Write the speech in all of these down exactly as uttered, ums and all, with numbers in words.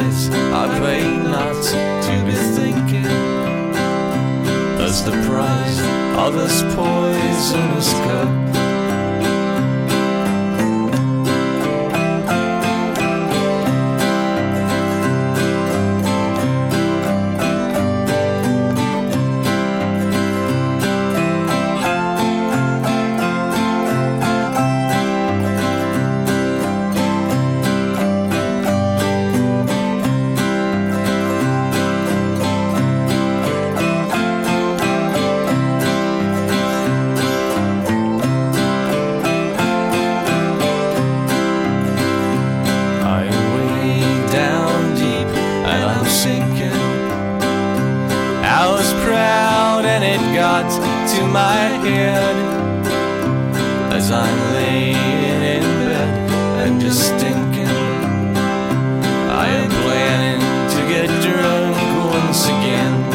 eyes. I pay not to be thinking. That's the price of this poisonous cup. To my head as I'm laying in bed and just thinking, I am planning to get drunk once again.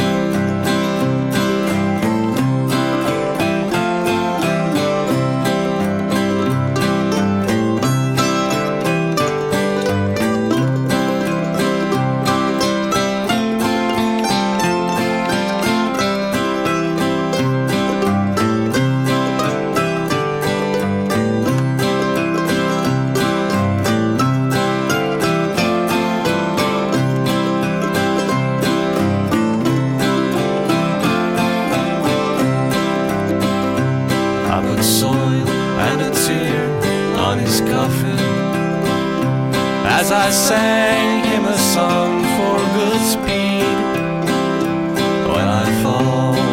As I sang him a song for good speed, when I fall